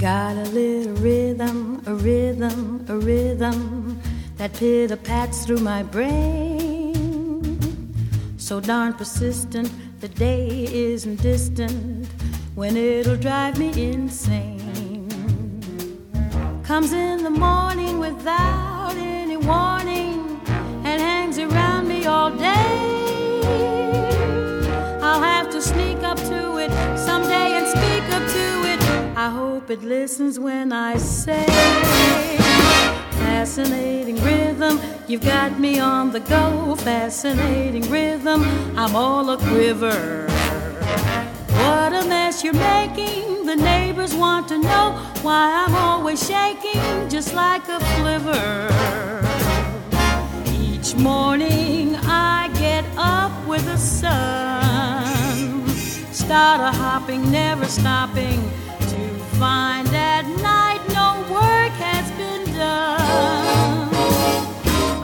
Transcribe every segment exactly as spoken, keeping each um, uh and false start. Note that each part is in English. Got a little rhythm, a rhythm, a rhythm that pitter-pats through my brain. So darn persistent, the day isn't distant when it'll drive me insane. Comes in the morning without any warning and hangs around me all day. I'll have to sneak up to it someday and speak up to it. I hope it listens when I say, fascinating rhythm, you've got me on the go. Fascinating rhythm, I'm all a-quiver. What a mess you're making, the neighbors want to know why I'm always shaking just like a flivver. Each morning I get up with the sun, start a-hopping, never stopping. Find at night no work has been done.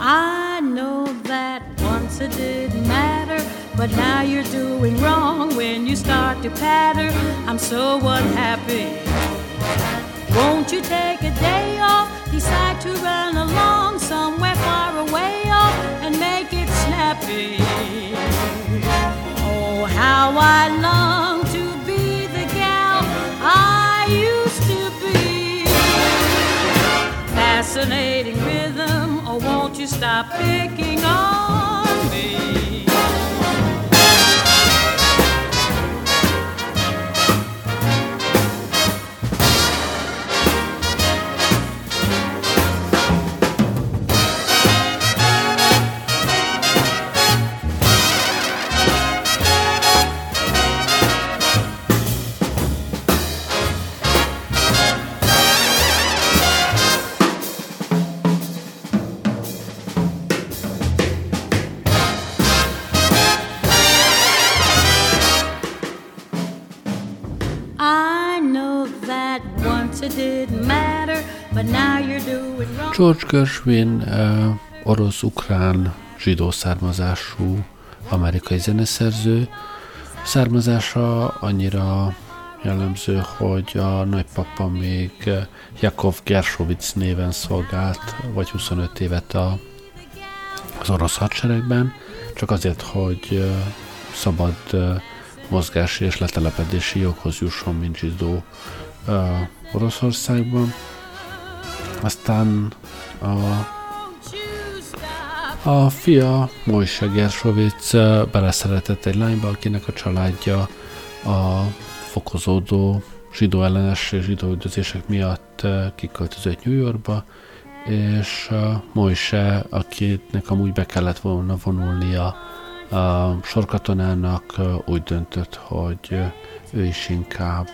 I know that once it didn't matter, but now you're doing wrong when you start to patter. I'm so unhappy. Won't you take a day off? Decide to run along somewhere far away off and make it snappy. Oh, how I long. Fascinating rhythm, oh, won't you stop picking on me? George Gershwin uh, orosz-ukrán zsidó származású amerikai zeneszerző. Származása annyira jellemző, hogy a nagypapa még Jakov Gershowitz néven szolgált, vagy huszonöt évet a, az orosz hadseregben, csak azért, hogy uh, szabad uh, mozgási és letelepedési joghoz jusson, mint zsidó uh, Oroszországban. Aztán a, a fia, Moishe Gershowitz beleszeretett egy lányba, akinek a családja a fokozódó zsidó ellenes és zsidó üldözések miatt kiköltözött New Yorkba, és Moishe, akinek amúgy be kellett volna vonulnia a sorkatonának, úgy döntött, hogy ő is inkább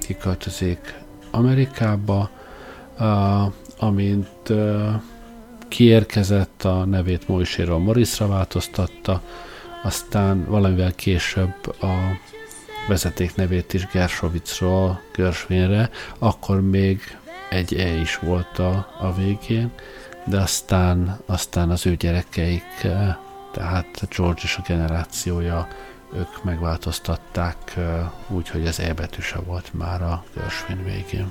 kiköltözik Amerikába. Uh, amint uh, kiérkezett, a nevét Moiséről Morrisra változtatta, aztán valamivel később a vezeték nevét is Gershowicról Gershwinre, akkor még egy E is volt a, a végén, de aztán, aztán az ő gyerekeik, uh, tehát George és a generációja, ők megváltoztatták uh, úgy, hogy az E betű se volt már a Gershwin végén.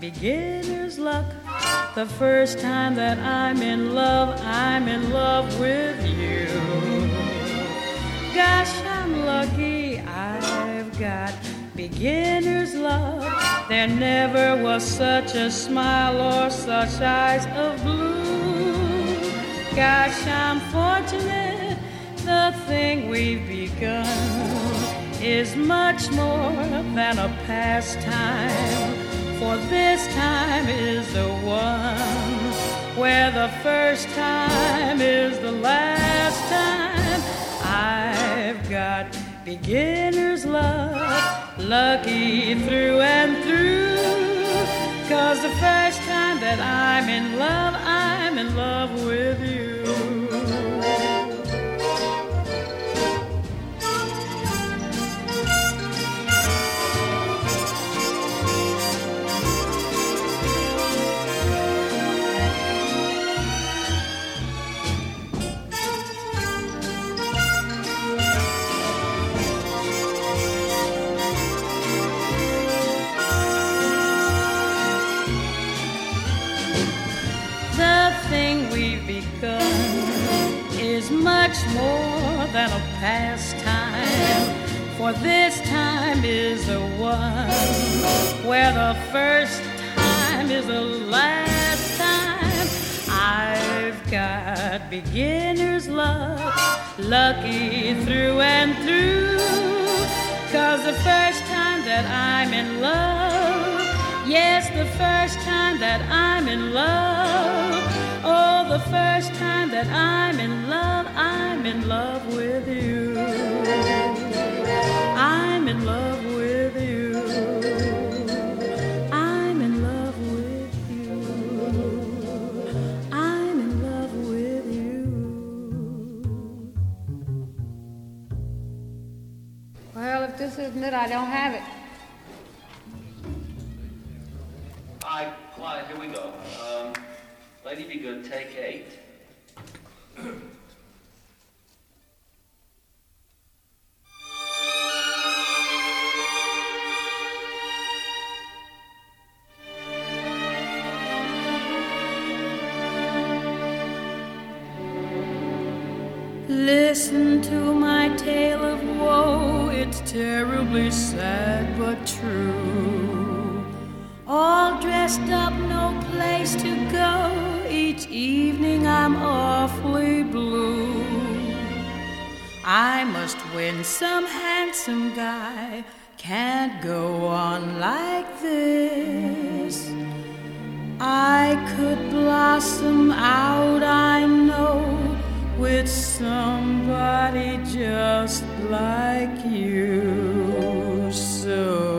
Beginner's luck. The first time that I'm in love, I'm in love with you. Gosh, I'm lucky I've got beginner's love. There never was such a smile or such eyes of blue. Gosh, I'm fortunate. The thing we've begun is much more than a pastime. For this time is the one where the first time is the last time. I've got beginner's love, lucky through and through. 'Cause the first time that I'm in love, I'm in love with you. is much more than a pastime, for this time is the one where the first time is the last time. I've got beginner's luck, lucky through and through, 'cause the first time that I'm in love, yes, the first time that I'm in love, oh, the first time that I'm in love, I'm in love with you. I'm in love with you. I'm in love with you. I'm in love with you. Well, if this isn't it, I don't have it. All right, quiet, here we go. Um, lady, be good, take eight. Listen to my tale of woe, it's terribly sad but true. All dressed up, no place to go. Each evening I'm awfully blue. I must win some handsome guy. Can't go on like this. I could blossom out, I know, with somebody just like you. So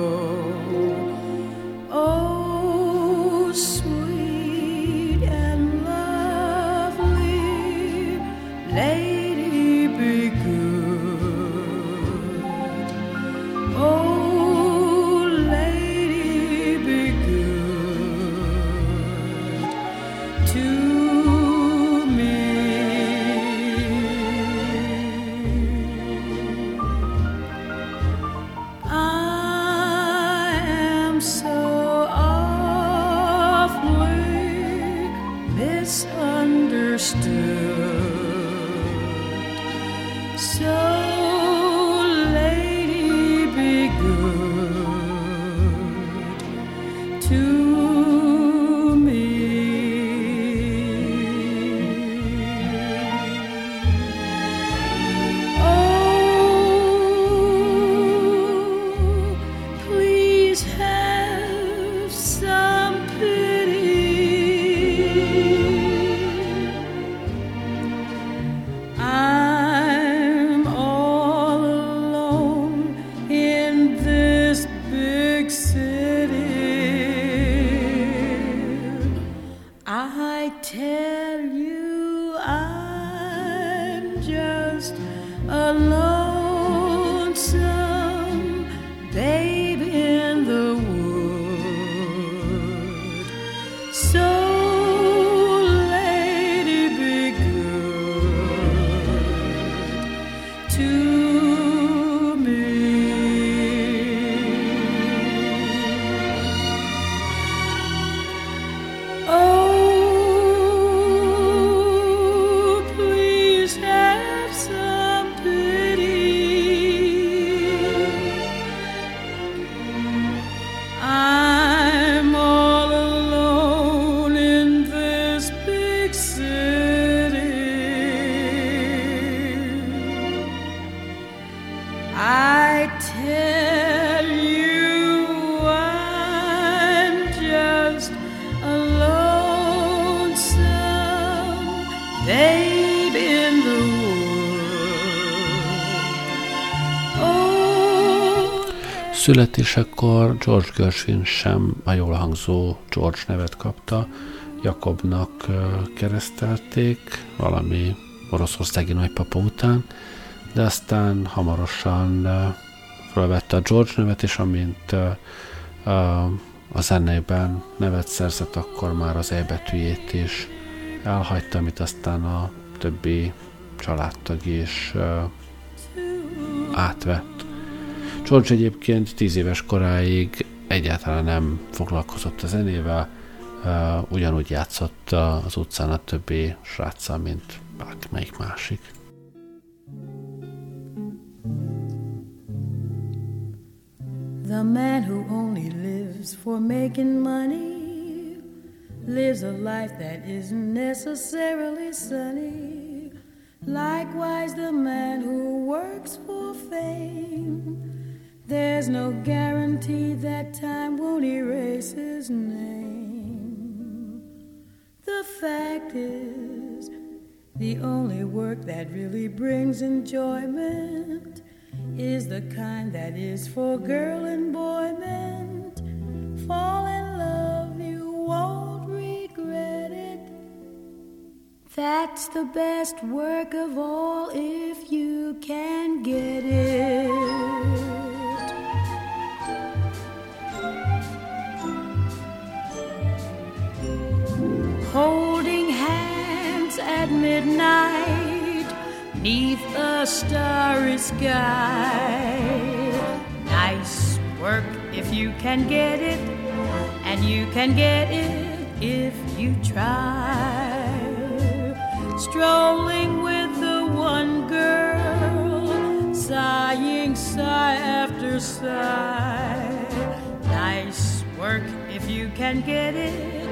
születésekor George Gershwin sem a jól hangzó George nevet kapta, Jakobnak keresztelték, valami oroszországi nagypapa után, de aztán hamarosan felvette a George nevet, és amint a zenében nevet szerzett, akkor már az E betűjét is elhagyta, amit aztán a többi családtag is átvett. George egyébként tíz éves koráig egyáltalán nem foglalkozott a zenével, ugyanúgy játszott az utcán a többi sráccal, mint bármelyik másik. The man who only lives for making money lives a life that isn't necessarily sunny. Likewise, the man who works for fame, there's no guarantee that time won't erase his name. The fact is, the only work that really brings enjoyment is the kind that is for girl and boy meant. Fall in love, you won't regret it. That's the best work of all if you can get it. Holding hands at midnight 'neath a starry sky. Nice work if you can get it, and you can get it if you try. Strolling with the one girl, sighing sigh after sigh. Nice work if you can get it,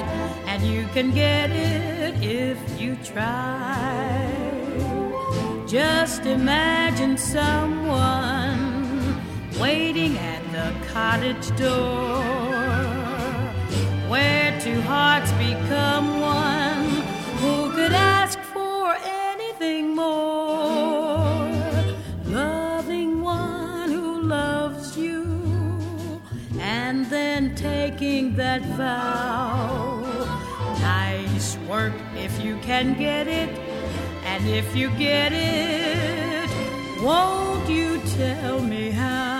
and you can get it if you try. Just imagine someone waiting at the cottage door, where two hearts become one. Who could ask for anything more? Loving one who loves you, and then taking that vow. Nice work if you can get it. And if you get it, won't you tell me how?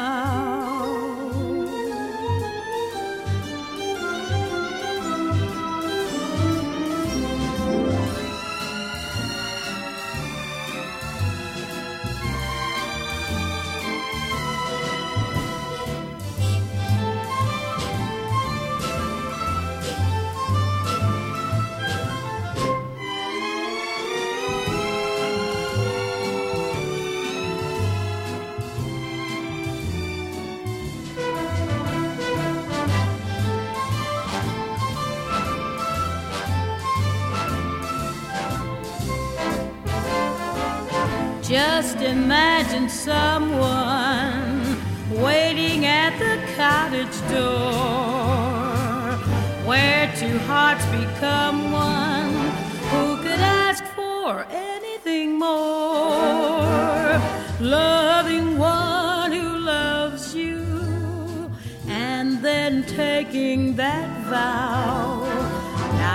Just imagine someone waiting at the cottage door, where two hearts become one. Who could ask for anything more? Loving one who loves you, and then taking that vow.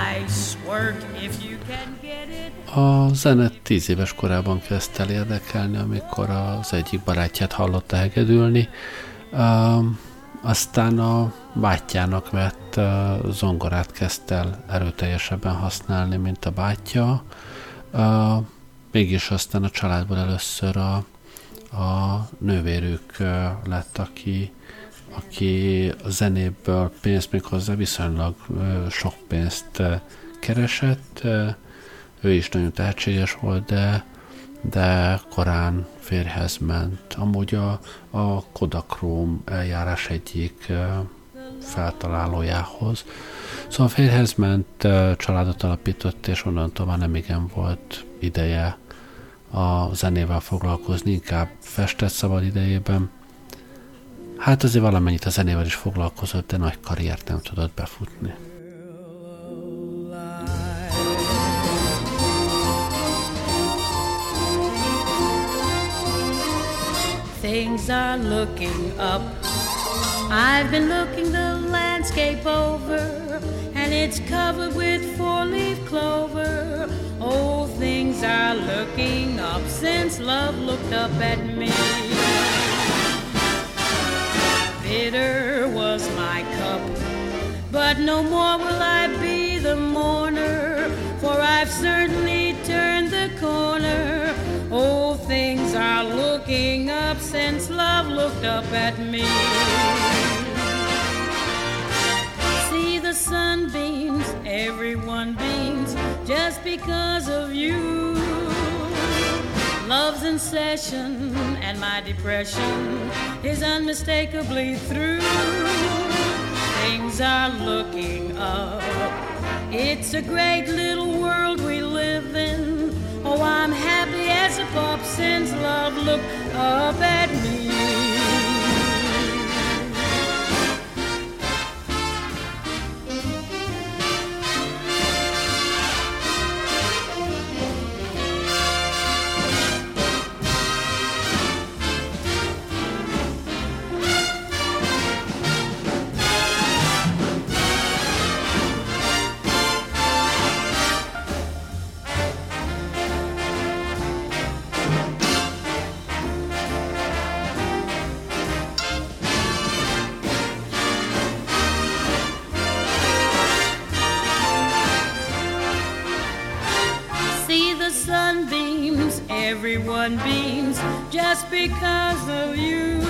Nice work if you can get it. A zene tíz éves korában kezdte el érdekelni, amikor az egyik barátját hallotta hegedülni. Aztán a bátyjának vett zongorát kezdte el erőteljesebben használni, mint a bátyja. Mégis aztán a családból először a, a nővérük lett, aki, aki a zenéből pénzt, méghozzá viszonylag sok pénzt keresett. Ő is nagyon tehetséges volt, de, de korán férjhez ment. Amúgy a, a kodakróm eljárás egyik feltalálójához. Szóval férjhez ment, családot alapított, és onnantól már nem igen volt ideje a zenével foglalkozni, inkább festett szabad idejében. Hát azért valamennyit a zenével is foglalkozott, de nagy karriert nem tudott befutni. Things are looking up. I've been looking the landscape over, and it's covered with four-leaf clover. Oh, things are looking up since love looked up at me. Bitter was my cup, but no more will I be the mourner, for I've certainly turned the corner. Oh, things are looking up since love looked up at me. See the sunbeams, everyone beams, just because of you. Love's in session and my depression is unmistakably through. Things are looking up. It's a great little world we live in. Oh, I'm happy as a pup since love looked up at me. Everyone beams just because of you.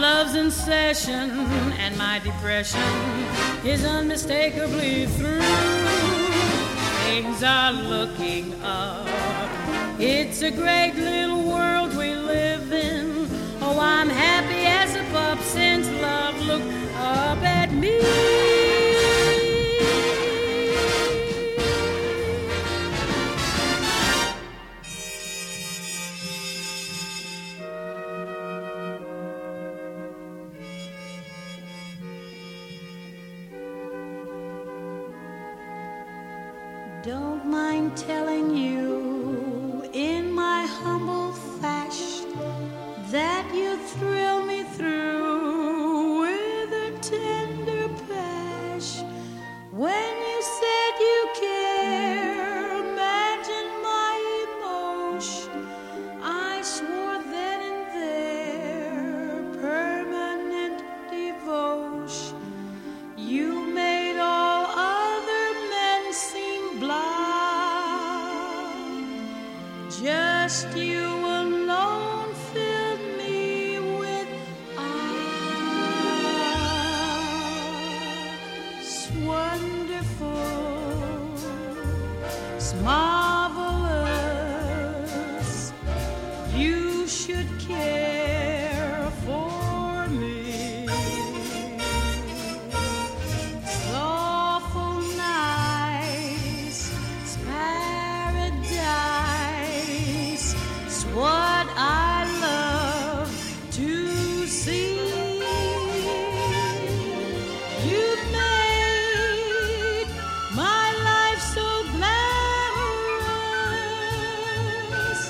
Love's in session and my depression is unmistakably through. Things are looking up. It's a great little world we live in. Oh, I'm happy as a pup since love looked up at me. Don't mind telling you, in my humble fashion, that you thrill me through with a tender passion. When you said you care, imagine my emotion. I swore then and there, permanent devotion. You made all other men seem blind. Just you alone filled me with eyes wonderful, marvelous. You should care for me. Soulful nights, paradise, it's what I love to see. You've made my life so glamorous.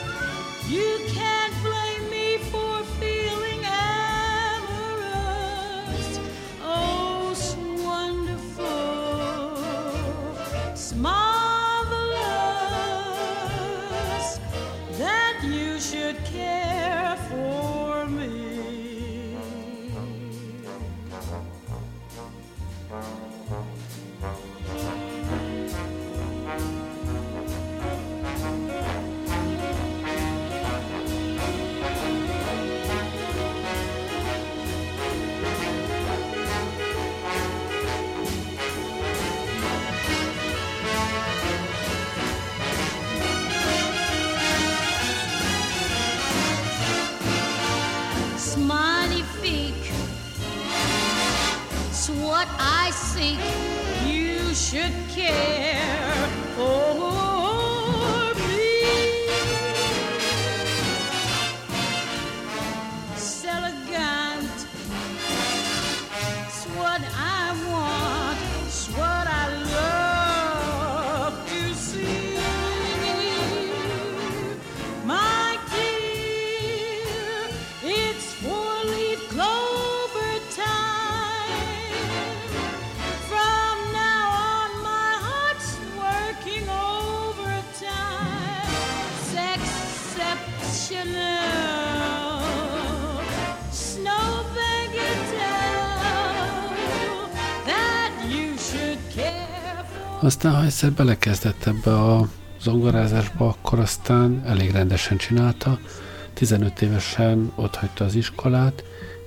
You can't blame me for feeling amorous. Oh, it's wonderful, it's marvelous that you should care for me. It's magnifique, it's what I seek. You should care for me. It's elegant, it's what I want, it's what I love to see. My dear, it's four-leaf clover time. From now on, my heart's working overtime. It's exceptional, it's no bagatelle that you should care for. Aztán, ha egyszer belekezdett ebbe a zongorázásba, akkor aztán elég rendesen csinálta. tizenöt évesen otthagyta az iskolát,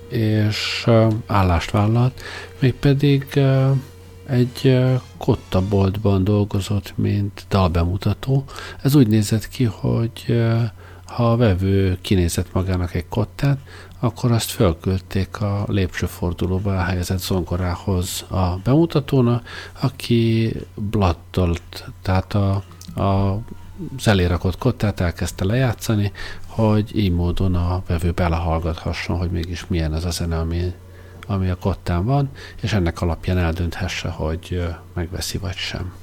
és állást vállalt, mégpedig egy kottaboltban dolgozott, mint dalbemutató. Ez úgy nézett ki, hogy ha a vevő kinézett magának egy kottát, akkor azt fölküldték a lépcsőfordulóba elhelyezett zongorához a bemutatónak, aki blattolt, tehát a, a az elérakott kottát elkezdte lejátszani, hogy így módon a vevő belehallgathasson, hogy mégis milyen ez a zene, ami, ami a kottán van, és ennek alapján eldönthesse, hogy megveszi vagy sem.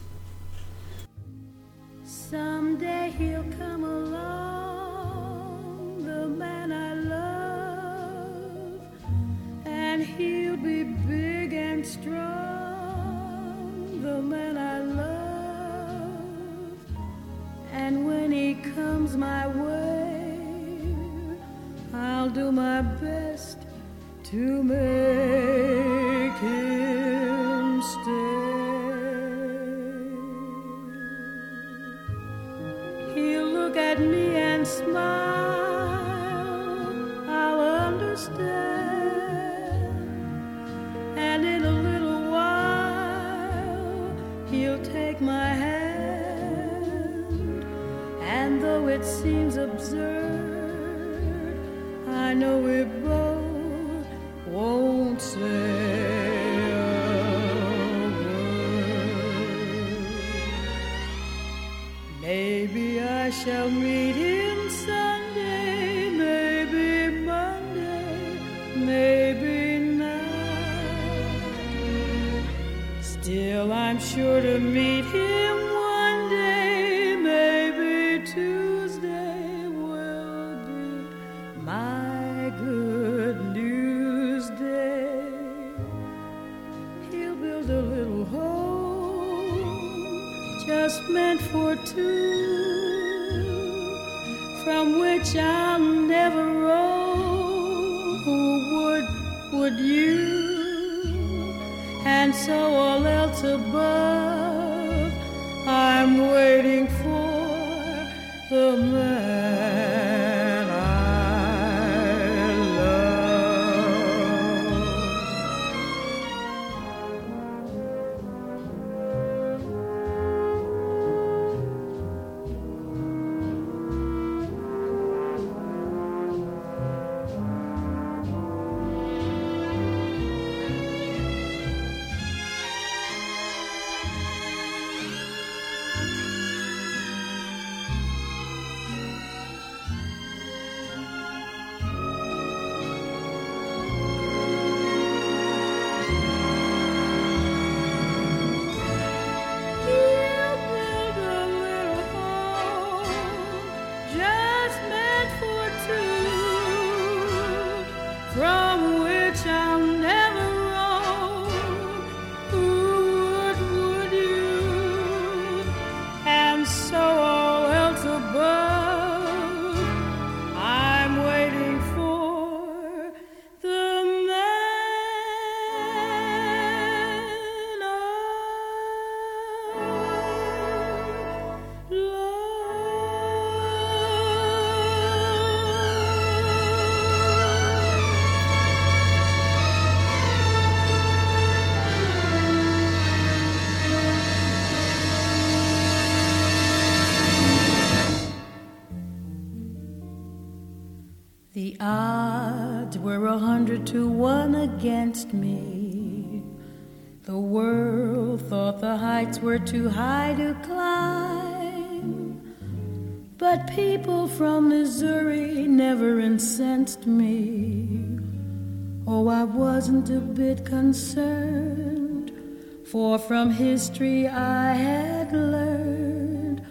Someday he'll come along, the man I love, and he'll be big and strong, the man I love. And when he comes my way, I'll do my best to make him stay. He'll look at me and smile, I'll understand. And in a little while, he'll take my hand. And though it seems absurd, I know we both won't say a word. Maybe I shall meet him Sunday, maybe Monday, maybe not. Still, I'm sure to meet him one day, maybe. Tuesday will be my good news day. He'll build a little home just meant for two, from which I'll never roam. Who would, would you? And so all else above, I'm waiting for the man I against me. The world thought the heights were too high to climb, but people from Missouri never incensed me. Oh, I wasn't a bit concerned, for from history I had learned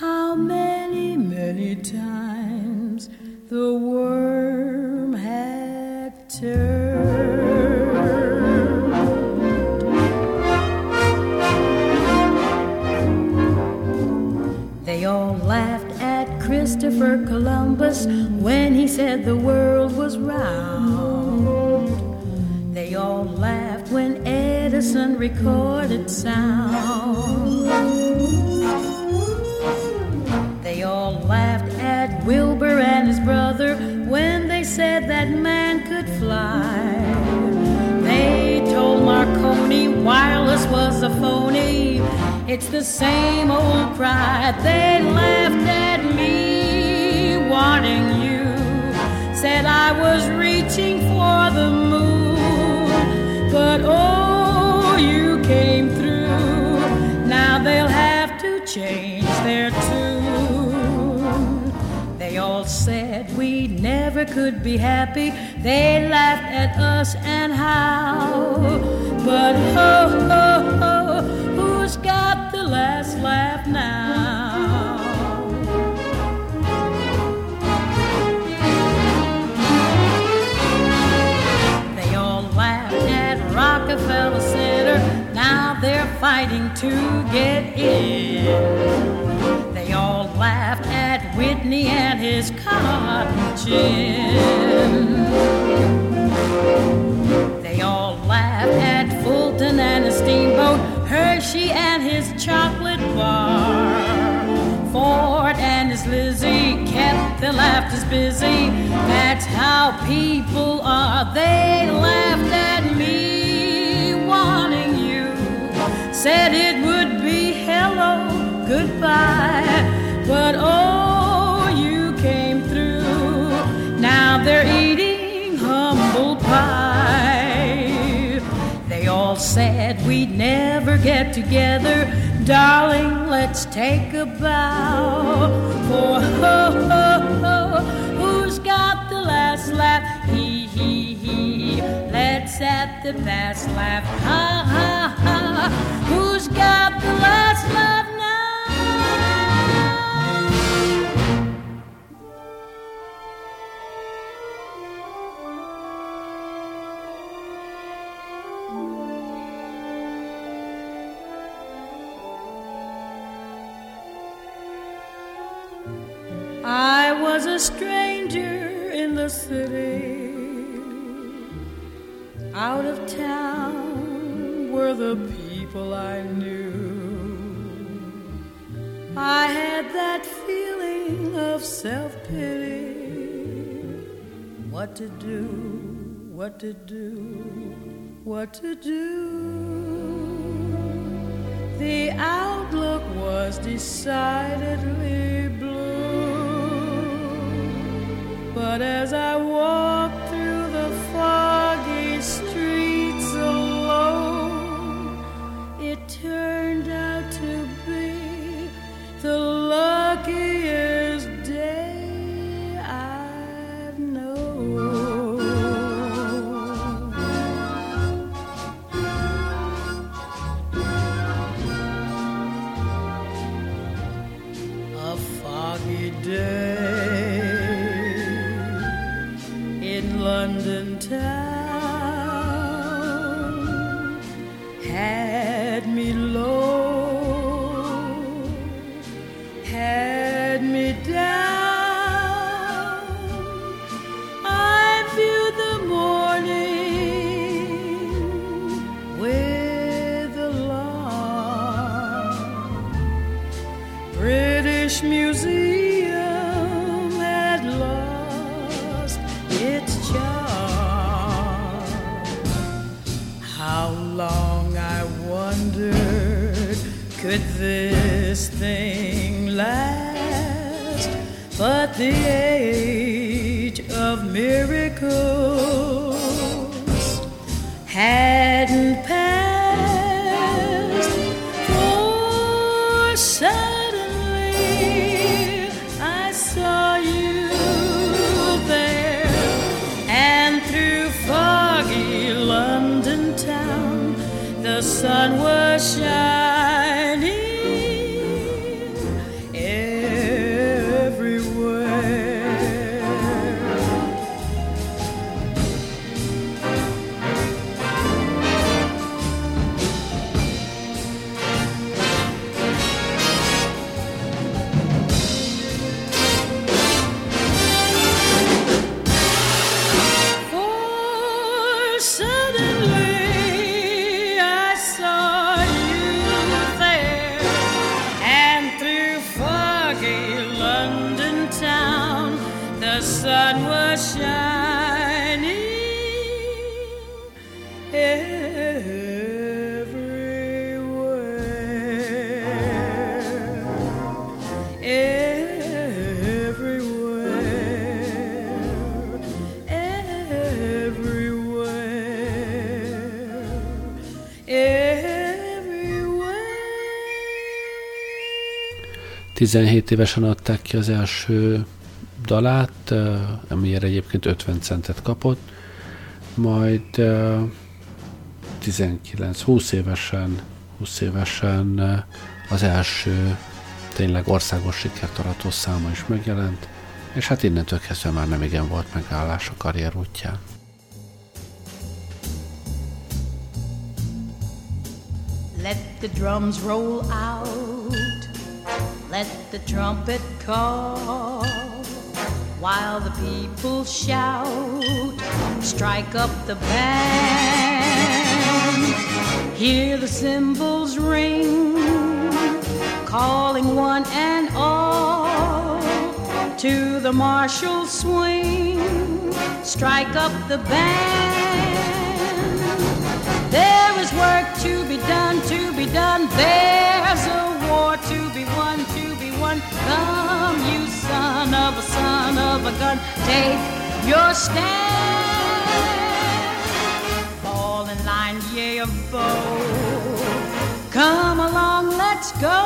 how many, many times the worm had turned. Christopher Columbus, when he said the world was round, they all laughed when Edison recorded sound. They all laughed at Wilbur and his brother when they said that man could fly. They told Marconi wireless was a phony. It's the same old pride they laughed at me, warning you. Said I was reaching for the moon, but oh, you came through. Now they'll have to change their tune. They all said we never could be happy. They laughed at us and how. But ho, ho, ho, who's got the last laugh now? Rockefeller Center, now they're fighting to get in. They all laughed at Whitney and his cotton gin. They all laughed at Fulton and his steamboat, Hershey and his chocolate bar. Ford and his Lizzie kept their laughters busy. That's how people are. They laughed at me, warning you, said it would be hello, goodbye, but oh, you came through. Now they're eating humble pie. They all said we'd never get together. Darling, let's take a bow. For ho, ho, ho, who's got the last laugh? He, he, he, let's at the last laugh. Ha, ha, ha, who's got the last laugh I was a stranger in the city. Out of town were the people I knew. I had that feeling of self-pity. What to do, what to do, what to do. The outlook was decidedly blue. But as I walked through the foggy streets alone, it turned out to be the luckiest day I've known. A foggy day London town had me low, had me down. I viewed the morning with alarm. British Museum could this thing last? But the age of miracles hadn't passed, for suddenly I saw you there, and through foggy London town the sun was shining. Suddenly I saw you tizenhét évesen adták ki az első dalát, amiért egyébként ötven centet kapott, majd tizenkilenc-húsz évesen, húsz évesen az első tényleg országos sikert arató száma is megjelent, és hát innentől kezdve már nem igen volt megállás a karrier útján. Let the drums roll out, let the trumpet call, while the people shout, strike up the band. Hear the cymbals ring, calling one and all, to the martial swing, strike up the band. There is work to be done, to be done, there's a war to be won, to be won. Come, you son of a son of a gun, take your stand. Fall in line, yea, a bow, come along, let's go.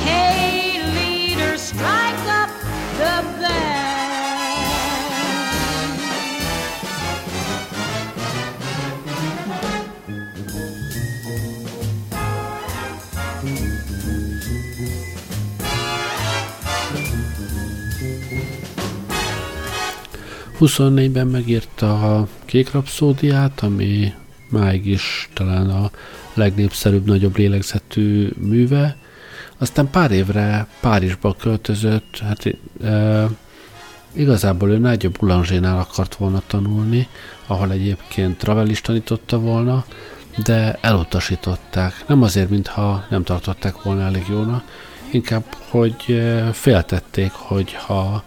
Hey, leader, strike up the band. huszonnégyben megírta a Kék rapszódiát, ami máig is talán a legnépszerűbb, nagyobb lélegzetű műve. Aztán pár évre Párizsba költözött, hát e, igazából ő nagyobb Boulanger-nál akart volna tanulni, ahol egyébként Ravel is tanította volna, de elutasították. Nem azért, mintha nem tartották volna elég jónak, inkább, hogy féltették, hogy ha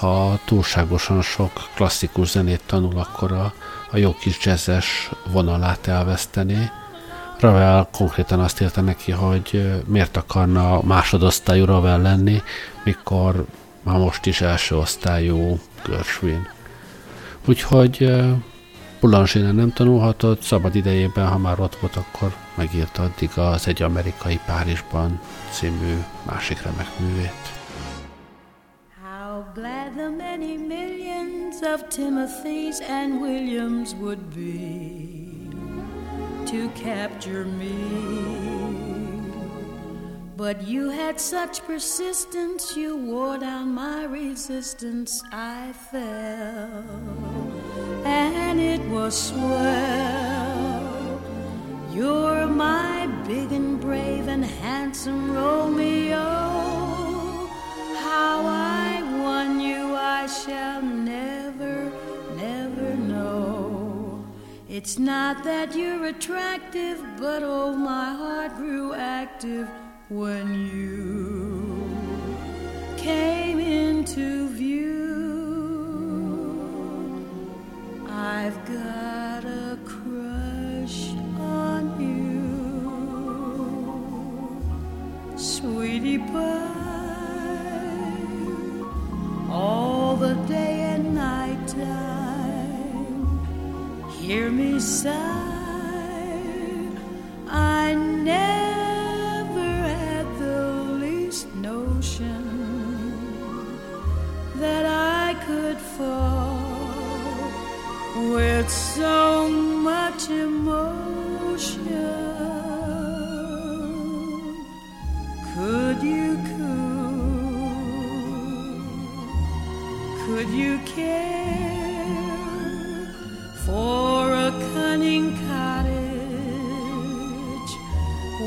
ha túlságosan sok klasszikus zenét tanul, akkor a, a jó kis jazzes vonalát elvesztené. Ravel konkrétan azt írta neki, hogy miért akarna másodosztályú Ravel lenni, mikor már most is első osztályú Gershwin. Úgyhogy Boulanger nem tanulhatott, szabad idejében, ha már ott volt, akkor megírta addig az Egy amerikai Párizsban című másik remek művét. Glad the many millions of Timothys and Williams would be to capture me, but you had such persistence, you wore down my resistance. I fell, and it was swell. You're my big and brave and handsome Romeo. How I won you, I shall never, never know. It's not that you're attractive, but oh, my heart grew active when you came into view. I've got a crush on you, sweetie pie. All the day and night time, hear me sigh. I never had the least notion that I could fall with so much emotion. Could you cool? Could you care for a cunning cottage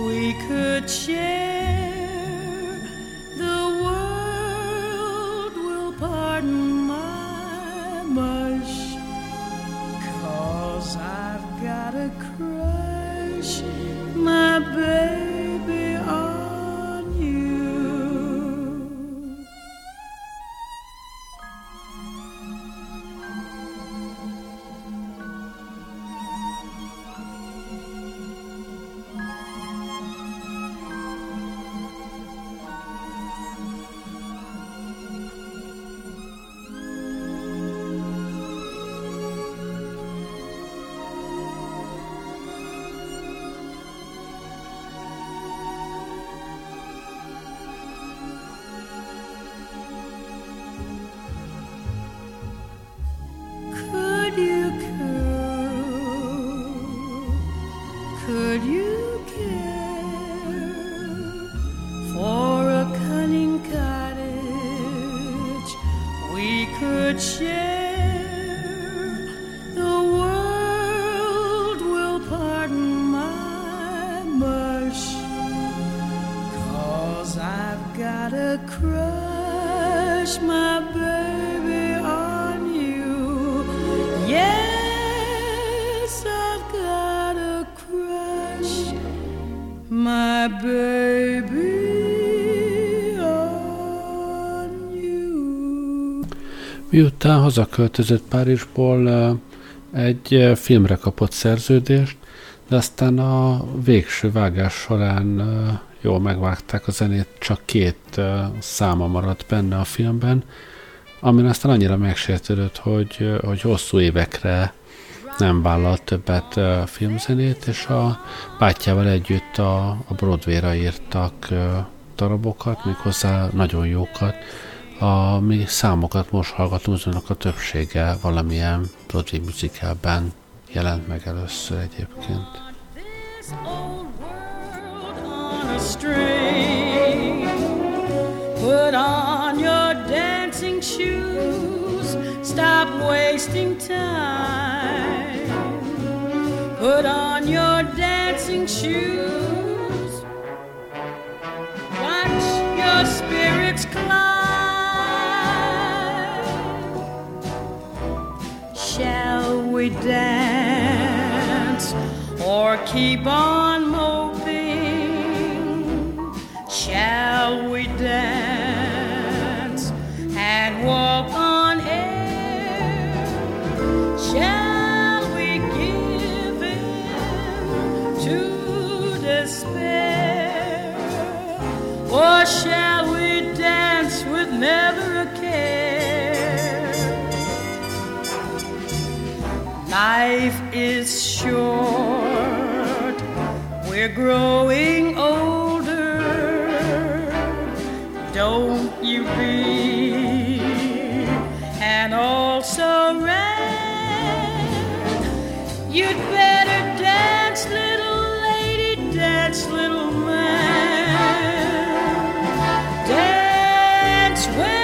we could share? The world will pardon my mush, 'cause I've got a crush, my baby, on you. a crush, my baby, on you. Yes, I've got a crush, my baby, on you. Miután hazaköltözött Párizsból, egy filmre kapott szerződést, de aztán a végső vágás során jól megvágták a zenét, csak két száma maradt benne a filmben, amin aztán annyira megsértődött, hogy, hogy hosszú évekre nem vállalt többet filmzenét, és a bátyjával együtt a, a Broadway-ra írtak darabokat, méghozzá nagyon jókat. A mi számokat most hallgatunk, azonnak a többsége valamilyen Broadway musicalben jelent meg először egyébként. String. Put on your dancing shoes. Stop wasting time. Put on your dancing shoes. Watch your spirits climb. Shall we dance or keep on moving? Shall we dance and walk on air? Shall we give in to despair? Or shall we dance with never a care? Life is short, we're growing old. Don't you be and also red. You'd better dance, little lady, dance, little man. Dance whenever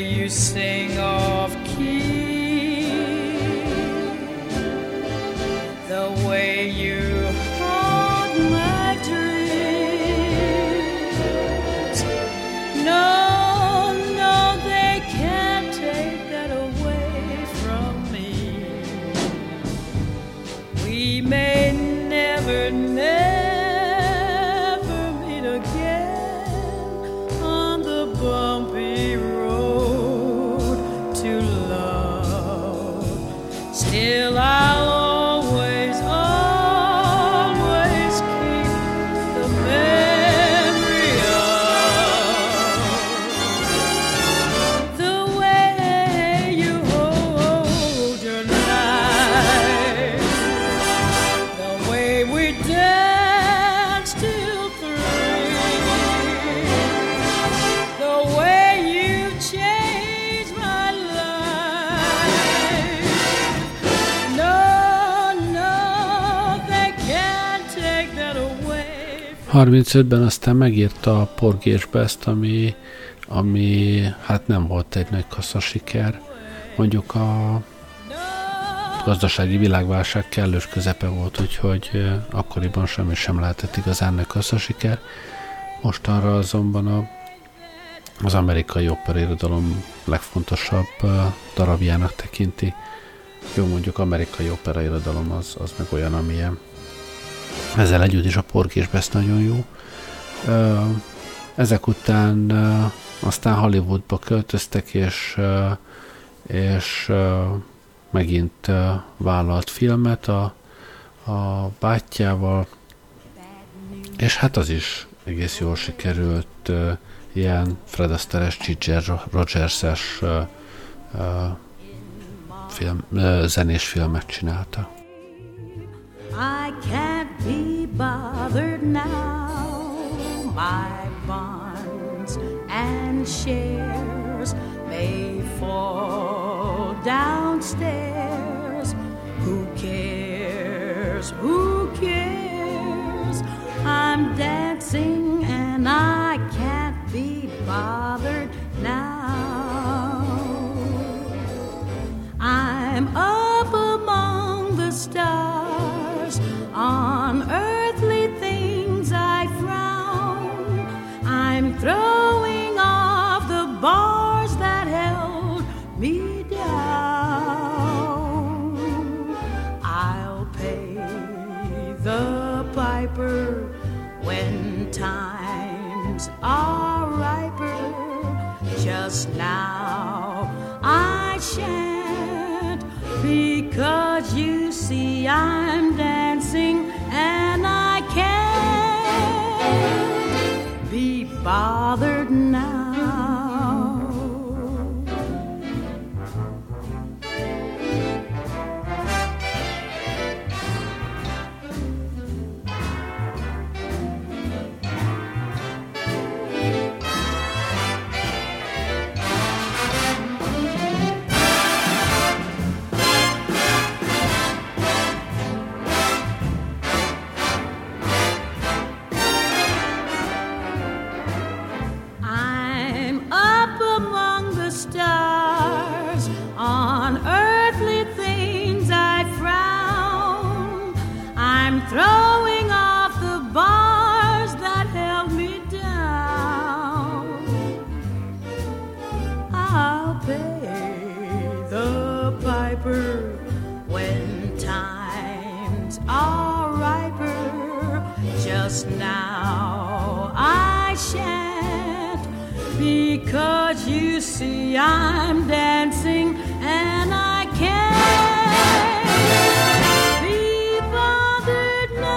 you sing off key, harmincötben aztán megírta a Porgy és Besst, ami, ami hát nem volt egy nagy kassza siker. Mondjuk a gazdasági világválság kellős közepe volt, úgyhogy akkoriban semmi sem lehetett igazán nagy kassza siker. Mostanra azonban a, az amerikai operairodalom legfontosabb darabjának tekinti. Jó, mondjuk amerikai operairodalom az, az meg olyan, amilyen. Ezzel együtt is a Porgy és Bess nagyon jó. Ezek után aztán Hollywoodba költöztek, és, és megint vállalt filmet a, a bátyjával, és hát az is egész jól sikerült, ilyen Fred Astaire-es, Ginger Rogers-es film, zenés filmet csinálta. I can't be bothered now. My bonds and shares may fall downstairs. Who cares? Who cares? I'm dancing and I can't be bothered now. I'm up among the stars. On earthly things I frown. I'm throwing off the bars that held me down. I'll pay the piper when times are riper. Just now I shan't, because you see I'm down. And I can't be bothered now. Now I shan't, because you see I'm dancing and I can't be bothered now.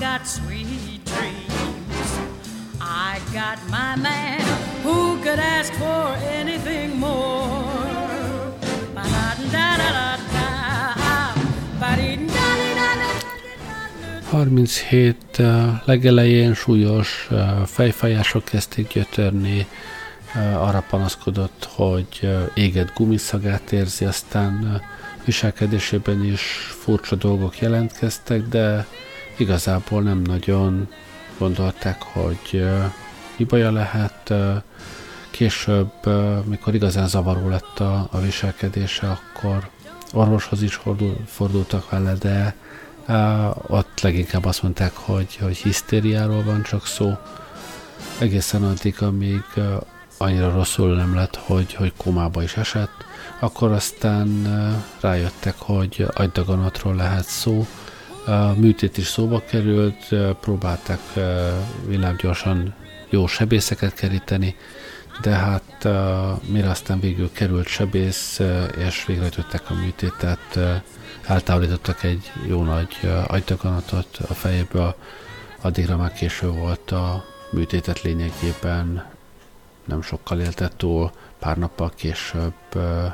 got sweet dreams. I got my man who could ask for anything more. harminchét legelején súlyos fejfájások kezdték gyötörni, arra panaszkodott, hogy égett gumiszagát érzi, aztán viselkedésében is furcsa dolgok jelentkeztek, de igazából nem nagyon gondolták, hogy mi baja lehet. Később, mikor igazán zavaró lett a, a viselkedése, akkor orvoshoz is fordul, fordultak vele, de ott leginkább azt mondták, hogy, hogy hisztériáról van csak szó. Egészen addig, amíg annyira rosszul nem lett, hogy, hogy komába is esett, akkor aztán rájöttek, hogy agydaganatról lehet szó. A műtét is szóba került, próbálták villámgyorsan jó sebészeket keríteni, de hát mire aztán végül került sebész, és végrehajtották a műtétet, eltávolítottak egy jó nagy agydaganatot a fejéből, addigra már késő volt. A műtétet lényegében nem sokkal élte túl, pár nappal később ö, ö,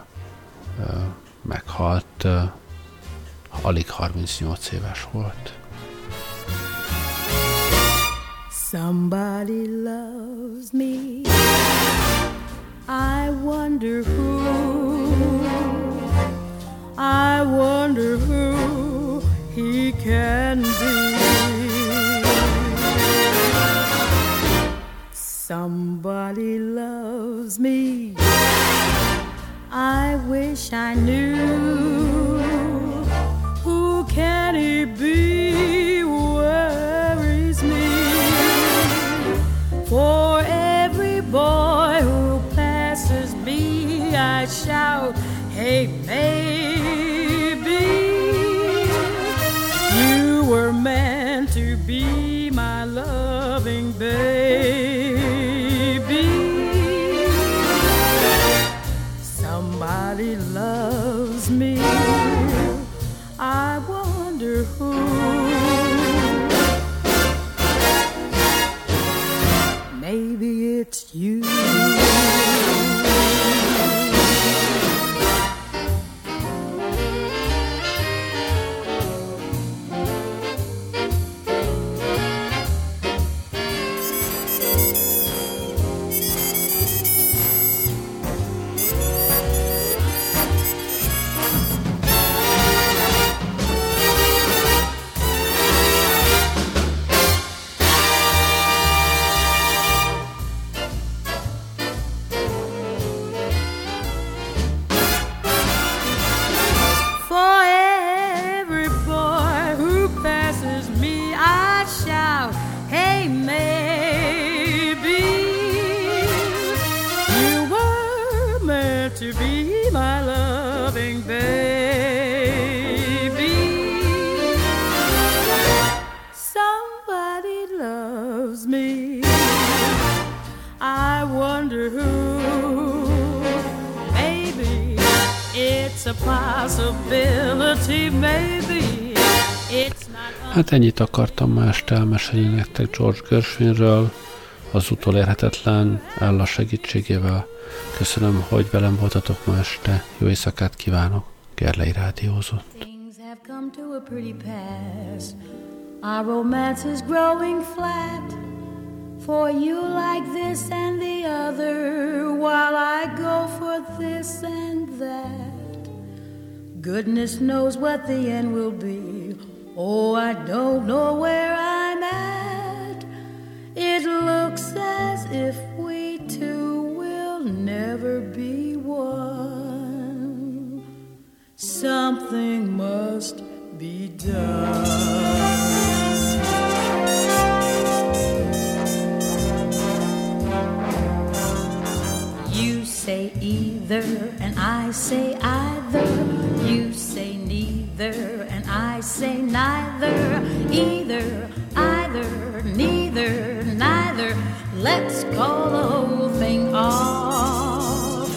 meghalt, ö, alig harmincnyolc éves volt. Somebody loves me, I wonder who, I wonder who he can be. Somebody loves me, I wish I knew, who can it be worries me. For every boy who passes me I shout, hey baby, you were meant to be my loving baby. Somebody loves me, I wonder who. Maybe it's you. Hát ennyit akartam ma este elmesélni nektek George Gershwinről, az utolérhetetlen Ella segítségével. Köszönöm, hogy velem voltatok ma este. Jó éjszakát kívánok. Gerlei rádiózott. Things have come to a pretty pass. Our romance is growing flat. For you like this and the other, while I go for this and that. Goodness knows what the end will be. Oh, I don't know where I'm at. It looks as if we two will never be one. Something must be done. You say either, and I say either. You say neither, and I say neither. Either, either, neither, neither. Let's call the whole thing off.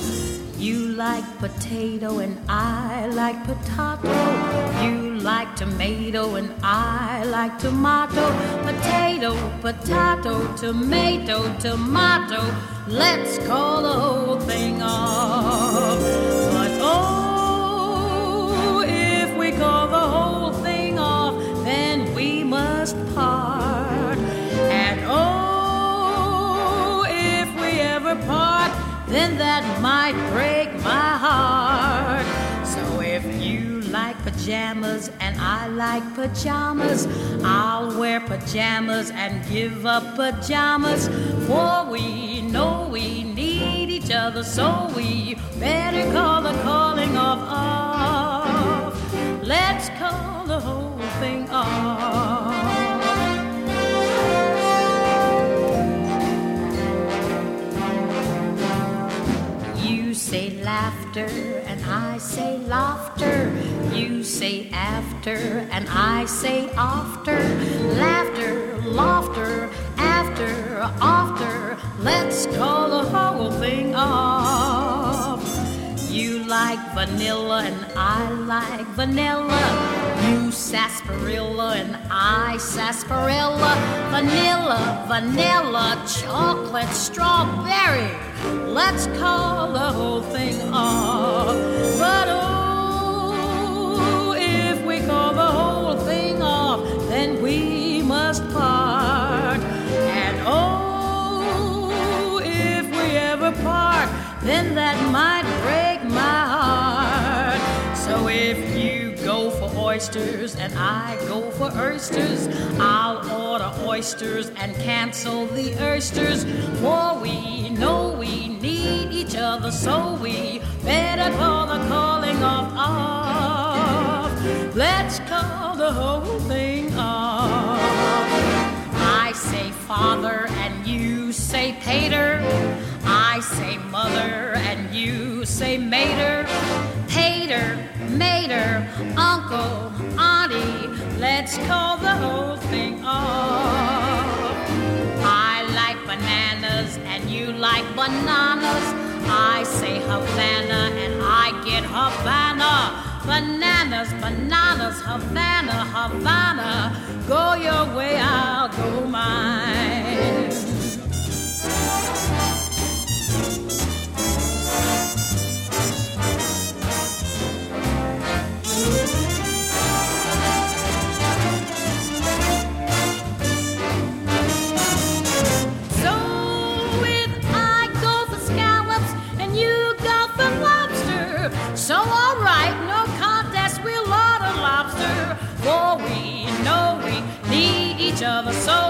You like potatoes potato and I like potato. You like tomato and I like tomato. Potato, potato, tomato, tomato. Let's call the whole thing off. But oh, if we call the whole thing off, then we must part. And oh, if we ever part, then that might break my heart. So if you like pajamas and I like pajamas, I'll wear pajamas and give up pajamas. For we know we need each other, so we better call the calling of off. Let's call the whole thing off. Say laughter and I say laughter. You say after and I say after. Laughter, laughter, after, after. Let's call the whole thing off. You like vanilla and I like vanilla. You sarsaparilla and I sarsaparilla. Vanilla, vanilla, chocolate, strawberry. Let's call the whole thing off. But oh, if we call the whole thing off, then we must part. And oh, if we ever part, then that might break my heart. So if you go for oysters and I go for oysters, I'll order oysters and cancel the oysters. For we know we need each other, so we better call the calling of off. Let's call the whole thing off. I say father and you say pater. I say mother and you say mater. Pater, mater, uncle, auntie. Let's call the whole thing off. I like bananas and you like bananas. I say Havana and I get Havana. Bananas, bananas, Havana, Havana. Go your way, I'll go mine. So all right, no contest, we'll order lobster. For we know we need each other so.